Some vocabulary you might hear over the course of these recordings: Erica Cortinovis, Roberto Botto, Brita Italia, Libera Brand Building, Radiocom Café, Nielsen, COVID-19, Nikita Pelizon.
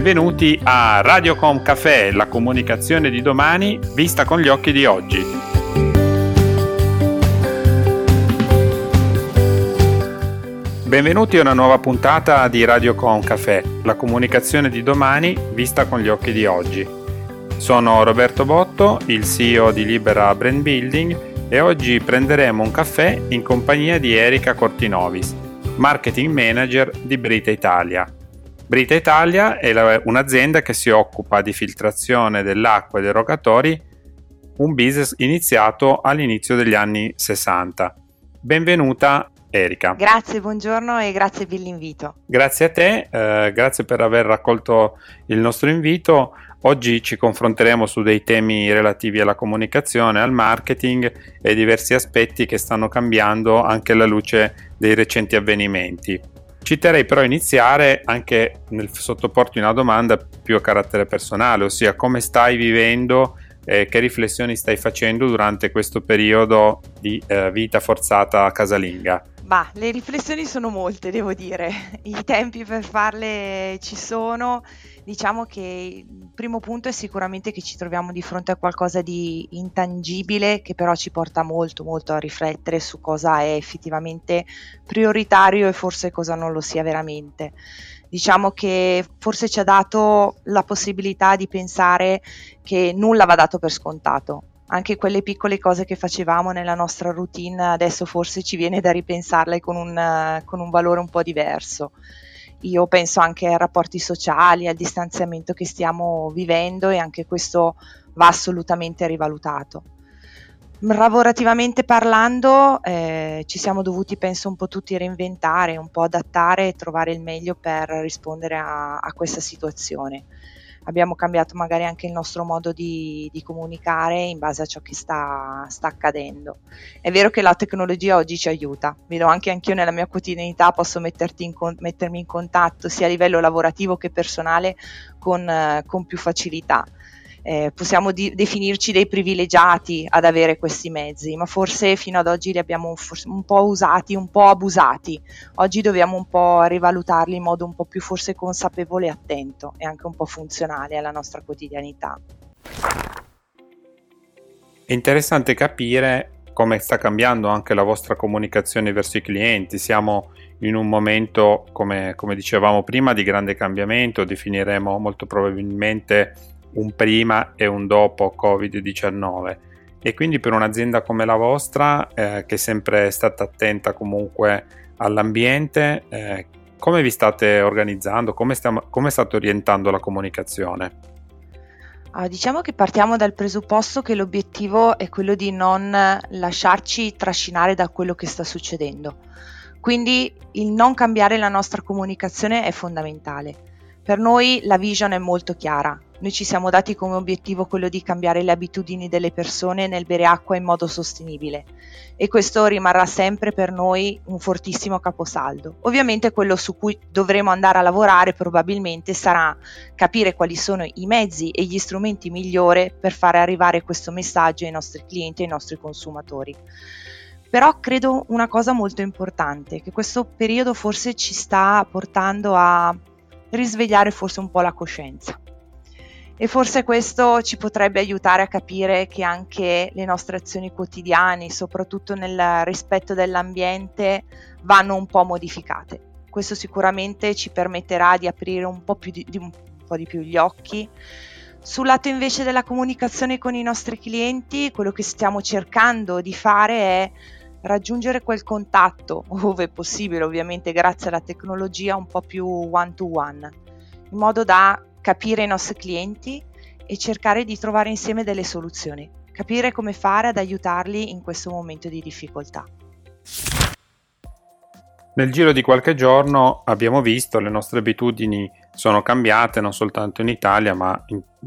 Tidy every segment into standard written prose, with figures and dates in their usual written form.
benvenuti a Radiocom Café, la comunicazione di domani vista con gli occhi di oggi. Benvenuti a una nuova puntata di Radiocom Café, la comunicazione di domani vista con gli occhi di oggi. Sono Roberto Botto, il CEO di Libera Brand Building, e oggi prenderemo un caffè in compagnia di Erica Cortinovis, Marketing Manager di Brita Italia. Brita Italia è un'azienda che si occupa di filtrazione dell'acqua e dei rogatori, un business iniziato all'inizio degli anni 60. Benvenuta Erica. Grazie, buongiorno e grazie per l'invito. Grazie a te, grazie per aver raccolto il nostro invito. Oggi ci confronteremo su dei temi relativi alla comunicazione, al marketing e diversi aspetti che stanno cambiando anche alla luce dei recenti avvenimenti. Ci terrei però a iniziare anche nel sottoporti una domanda più a carattere personale, ossia come stai vivendo e che riflessioni stai facendo durante questo periodo di vita forzata casalinga? Bah, le riflessioni sono molte, devo dire, i tempi per farle ci sono. Diciamo che il primo punto è sicuramente che ci troviamo di fronte a qualcosa di intangibile che però ci porta molto molto a riflettere su cosa è effettivamente prioritario e forse cosa non lo sia veramente. Diciamo che forse ci ha dato la possibilità di pensare che nulla va dato per scontato. Anche quelle piccole cose che facevamo nella nostra routine adesso forse ci viene da ripensarle con un valore un po' diverso. Io penso anche ai rapporti sociali, al distanziamento che stiamo vivendo, e anche questo va assolutamente rivalutato. Lavorativamente parlando ci siamo dovuti, penso, un po' tutti reinventare, un po' adattare e trovare il meglio per rispondere a questa situazione. Abbiamo cambiato magari anche il nostro modo di comunicare in base a ciò che sta accadendo. È vero che la tecnologia oggi ci aiuta, vedo anch'io nella mia quotidianità, posso mettermi in contatto sia a livello lavorativo che personale con più facilità. Possiamo definirci dei privilegiati ad avere questi mezzi, ma forse fino ad oggi li abbiamo un po' usati, un po' abusati. Oggi dobbiamo un po' rivalutarli in modo un po' più forse consapevole e attento, e anche un po' funzionale alla nostra quotidianità. È interessante capire come sta cambiando anche la vostra comunicazione verso i clienti. Siamo in un momento, come dicevamo prima, di grande cambiamento. Definiremo molto probabilmente un prima e un dopo Covid-19, e quindi per un'azienda come la vostra che è sempre stata attenta comunque all'ambiente, come vi state organizzando, come state orientando la comunicazione? Diciamo che partiamo dal presupposto che l'obiettivo è quello di non lasciarci trascinare da quello che sta succedendo, quindi il non cambiare la nostra comunicazione è fondamentale. Per noi la vision è molto chiara. Noi ci siamo dati come obiettivo quello di cambiare le abitudini delle persone nel bere acqua in modo sostenibile, e questo rimarrà sempre per noi un fortissimo caposaldo. Ovviamente quello su cui dovremo andare a lavorare probabilmente sarà capire quali sono i mezzi e gli strumenti migliori per fare arrivare questo messaggio ai nostri clienti e ai nostri consumatori. Però credo una cosa molto importante, che questo periodo forse ci sta portando a risvegliare forse un po' la coscienza. E forse questo ci potrebbe aiutare a capire che anche le nostre azioni quotidiane, soprattutto nel rispetto dell'ambiente, vanno un po' modificate. Questo sicuramente ci permetterà di aprire un po' di più gli occhi. Sul lato invece della comunicazione con i nostri clienti, quello che stiamo cercando di fare è raggiungere quel contatto, ove possibile ovviamente grazie alla tecnologia, un po' più one to one, in modo da capire i nostri clienti e cercare di trovare insieme delle soluzioni, capire come fare ad aiutarli in questo momento di difficoltà. Nel giro di qualche giorno abbiamo visto le nostre abitudini sono cambiate, non soltanto in Italia ma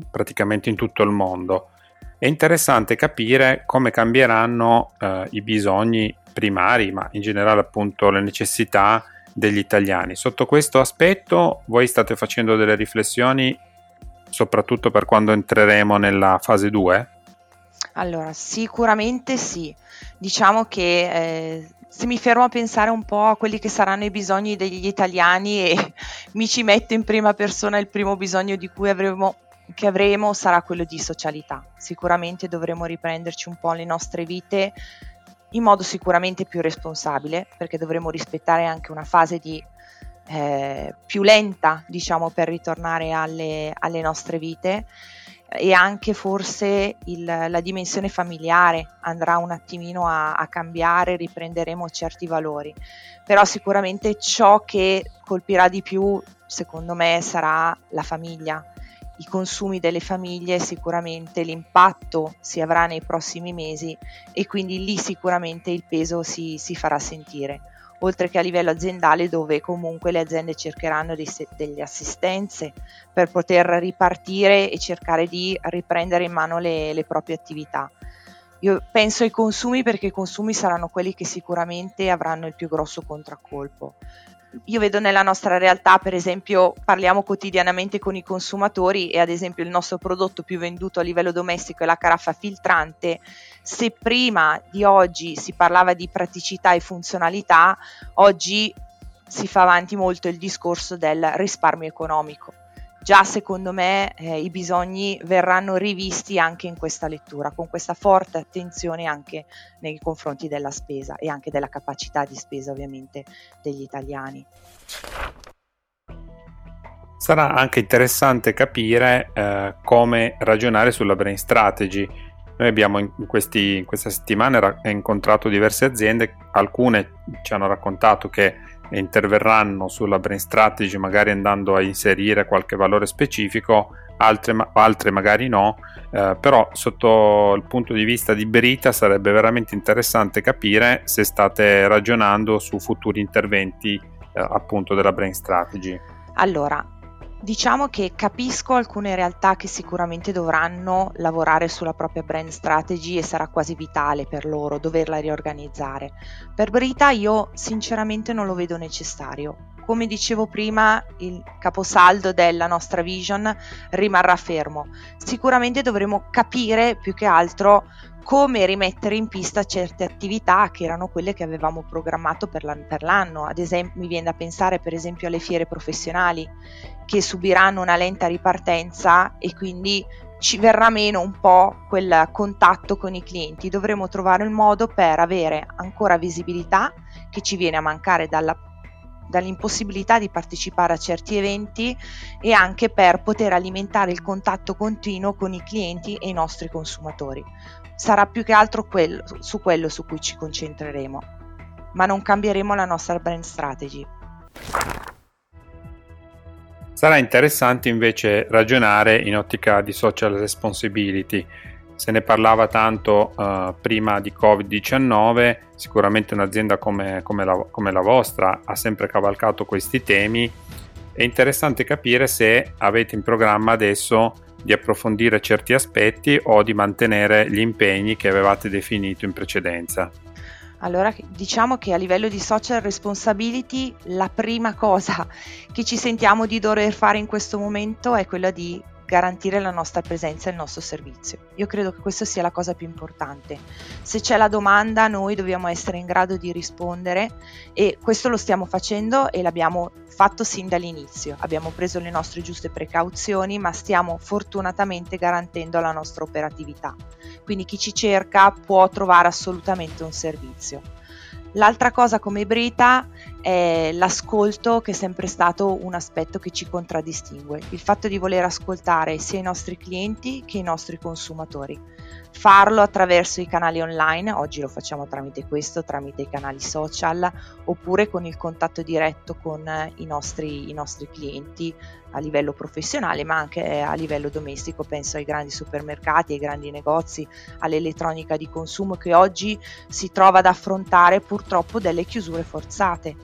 praticamente in tutto il mondo. È interessante capire come cambieranno i bisogni primari, ma in generale appunto le necessità degli italiani. Sotto questo aspetto voi state facendo delle riflessioni, soprattutto per quando entreremo nella fase 2? Allora, sicuramente sì. Diciamo che se mi fermo a pensare un po' a quelli che saranno i bisogni degli italiani e mi ci metto in prima persona, il primo bisogno di cui avremo sarà quello di socialità. Sicuramente dovremo riprenderci un po' le nostre vite in modo sicuramente più responsabile, perché dovremo rispettare anche una fase di più lenta, diciamo, per ritornare alle nostre vite, e anche forse la dimensione familiare andrà un attimino a cambiare, riprenderemo certi valori, però sicuramente ciò che colpirà di più, secondo me, sarà la famiglia, i consumi delle famiglie, sicuramente l'impatto si avrà nei prossimi mesi e quindi lì sicuramente il peso si farà sentire, oltre che a livello aziendale, dove comunque le aziende cercheranno delle assistenze per poter ripartire e cercare di riprendere in mano le proprie attività. Io penso ai consumi, perché i consumi saranno quelli che sicuramente avranno il più grosso contraccolpo. Io vedo nella nostra realtà, per esempio, parliamo quotidianamente con i consumatori e ad esempio il nostro prodotto più venduto a livello domestico è la caraffa filtrante. Se prima di oggi si parlava di praticità e funzionalità, oggi si fa avanti molto il discorso del risparmio economico. Già secondo me i bisogni verranno rivisti anche in questa lettura, con questa forte attenzione anche nei confronti della spesa e anche della capacità di spesa ovviamente degli italiani. Sarà anche interessante capire come ragionare sulla brand strategy. Noi abbiamo in questa settimana incontrato diverse aziende, alcune ci hanno raccontato che interverranno sulla brand strategy magari andando a inserire qualche valore specifico, altre magari no, però sotto il punto di vista di Brita sarebbe veramente interessante capire se state ragionando su futuri interventi appunto della brand strategy. Allora, diciamo che capisco alcune realtà che sicuramente dovranno lavorare sulla propria brand strategy e sarà quasi vitale per loro doverla riorganizzare. Per Brita io sinceramente non lo vedo necessario. Come dicevo prima, il caposaldo della nostra vision rimarrà fermo. Sicuramente dovremo capire più che altro come rimettere in pista certe attività che erano quelle che avevamo programmato per l'anno. Ad esempio, mi viene da pensare per esempio alle fiere professionali, che subiranno una lenta ripartenza e quindi ci verrà meno un po' quel contatto con i clienti. Dovremo trovare il modo per avere ancora visibilità, che ci viene a mancare dall'impossibilità di partecipare a certi eventi, e anche per poter alimentare il contatto continuo con i clienti e i nostri consumatori. Sarà più che altro quello su cui ci concentreremo, ma non cambieremo la nostra brand strategy. Sarà interessante invece ragionare in ottica di social responsibility. Se ne parlava tanto prima di Covid-19, sicuramente un'azienda come la vostra ha sempre cavalcato questi temi. È interessante capire se avete in programma adesso di approfondire certi aspetti o di mantenere gli impegni che avevate definito in precedenza. Allora, diciamo che a livello di social responsibility la prima cosa che ci sentiamo di dover fare in questo momento è quella di garantire la nostra presenza e il nostro servizio. Io credo che questa sia la cosa più importante. Se c'è la domanda, noi dobbiamo essere in grado di rispondere, e questo lo stiamo facendo e l'abbiamo fatto sin dall'inizio. Abbiamo preso le nostre giuste precauzioni, ma stiamo fortunatamente garantendo la nostra operatività. Quindi chi ci cerca può trovare assolutamente un servizio. L'altra cosa come Brita è l'ascolto, che è sempre stato un aspetto che ci contraddistingue, il fatto di voler ascoltare sia i nostri clienti che i nostri consumatori, farlo attraverso i canali online, oggi lo facciamo tramite questo, tramite i canali social, oppure con il contatto diretto con i nostri clienti a livello professionale, ma anche a livello domestico. Penso ai grandi supermercati, ai grandi negozi, all'elettronica di consumo, che oggi si trova ad affrontare purtroppo delle chiusure forzate.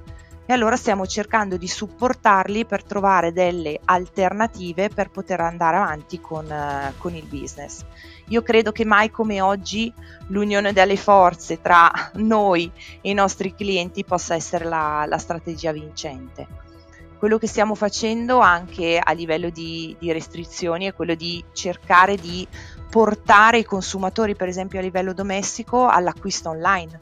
E allora stiamo cercando di supportarli per trovare delle alternative per poter andare avanti con il business. Io credo che mai come oggi l'unione delle forze tra noi e i nostri clienti possa essere la strategia vincente. Quello che stiamo facendo anche a livello di restrizioni è quello di cercare di portare i consumatori, per esempio a livello domestico, all'acquisto online.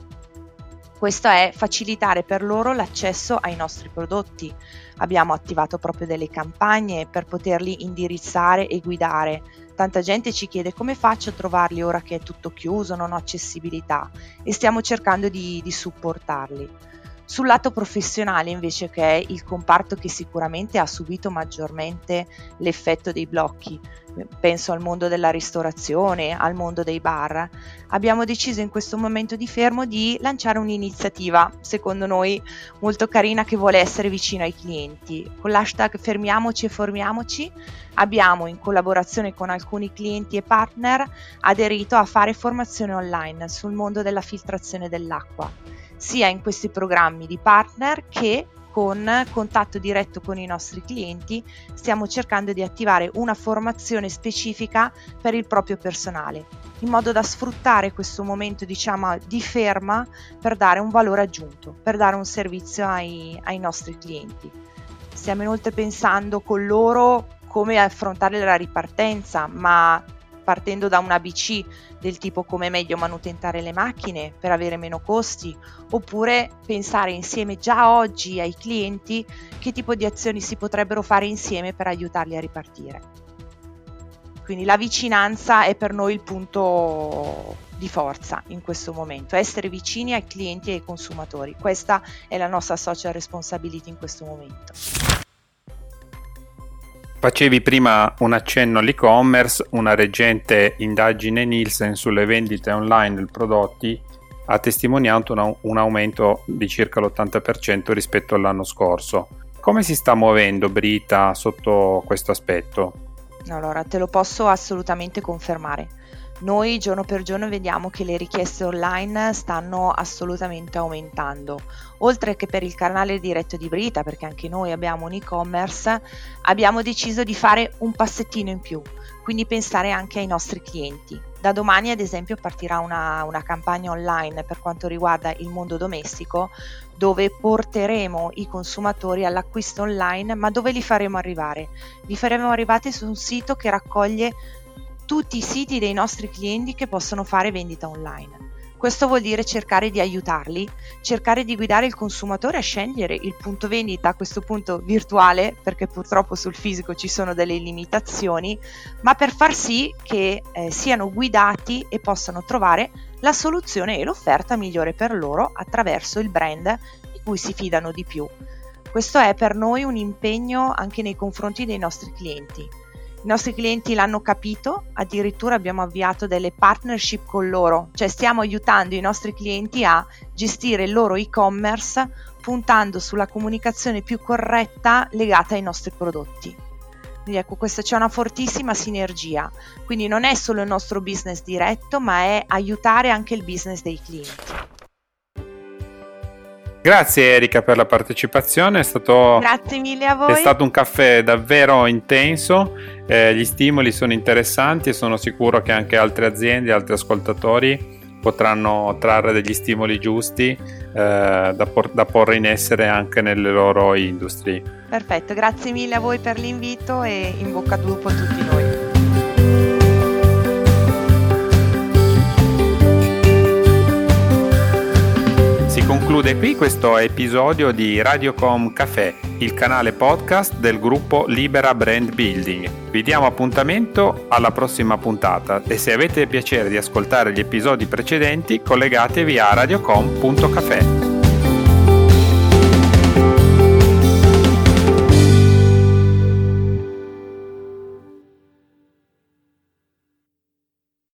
Questo è facilitare per loro l'accesso ai nostri prodotti. Abbiamo attivato proprio delle campagne per poterli indirizzare e guidare. Tanta gente ci chiede come faccio a trovarli ora che è tutto chiuso, non ho accessibilità, e stiamo cercando di supportarli. Sul lato professionale invece, che è il comparto che sicuramente ha subito maggiormente l'effetto dei blocchi, penso al mondo della ristorazione, al mondo dei bar, abbiamo deciso in questo momento di fermo di lanciare un'iniziativa, secondo noi molto carina, che vuole essere vicino ai clienti. Con l'hashtag Fermiamoci e Formiamoci abbiamo, in collaborazione con alcuni clienti e partner, aderito a fare formazione online sul mondo della filtrazione dell'acqua, sia in questi programmi di partner che con contatto diretto con i nostri clienti. Stiamo cercando di attivare una formazione specifica per il proprio personale, in modo da sfruttare questo momento, diciamo, di ferma per dare un valore aggiunto, per dare un servizio ai nostri clienti. Stiamo inoltre pensando con loro come affrontare la ripartenza, ma partendo da un ABC del tipo come meglio manutentare le macchine per avere meno costi, oppure pensare insieme già oggi ai clienti che tipo di azioni si potrebbero fare insieme per aiutarli a ripartire. Quindi la vicinanza è per noi il punto di forza in questo momento, essere vicini ai clienti e ai consumatori. Questa è la nostra social responsibility in questo momento. Facevi prima un accenno all'e-commerce. Una recente indagine Nielsen sulle vendite online dei prodotti ha testimoniato un aumento di circa l'80% rispetto all'anno scorso. Come si sta muovendo Brita sotto questo aspetto? Allora, te lo posso assolutamente confermare. Noi giorno per giorno vediamo che le richieste online stanno assolutamente aumentando, oltre che per il canale diretto di Brita, perché anche noi abbiamo un e-commerce. Abbiamo deciso di fare un passettino in più, quindi pensare anche ai nostri clienti. Da domani ad esempio partirà una campagna online per quanto riguarda il mondo domestico, dove porteremo i consumatori all'acquisto online, ma dove li faremo arrivare? Li faremo arrivare su un sito che raccoglie tutti i siti dei nostri clienti che possono fare vendita online. Questo vuol dire cercare di aiutarli, cercare di guidare il consumatore a scegliere il punto vendita, a questo punto virtuale, perché purtroppo sul fisico ci sono delle limitazioni, ma per far sì che siano guidati e possano trovare la soluzione e l'offerta migliore per loro attraverso il brand di cui si fidano di più. Questo è per noi un impegno anche nei confronti dei nostri clienti. I nostri clienti l'hanno capito, addirittura abbiamo avviato delle partnership con loro, cioè stiamo aiutando i nostri clienti a gestire il loro e-commerce puntando sulla comunicazione più corretta legata ai nostri prodotti. Quindi ecco, questa c'è una fortissima sinergia, quindi non è solo il nostro business diretto, ma è aiutare anche il business dei clienti. Grazie Erica per la partecipazione, Grazie mille a voi. È stato un caffè davvero intenso, gli stimoli sono interessanti e sono sicuro che anche altre aziende, altri ascoltatori potranno trarre degli stimoli giusti da porre in essere anche nelle loro industrie. Perfetto, grazie mille a voi per l'invito e in bocca al lupo a tutti noi. Conclude qui questo episodio di Radiocom Café, il canale podcast del gruppo Libera Brand Building. Vi diamo appuntamento alla prossima puntata e se avete piacere di ascoltare gli episodi precedenti collegatevi a radiocom.café.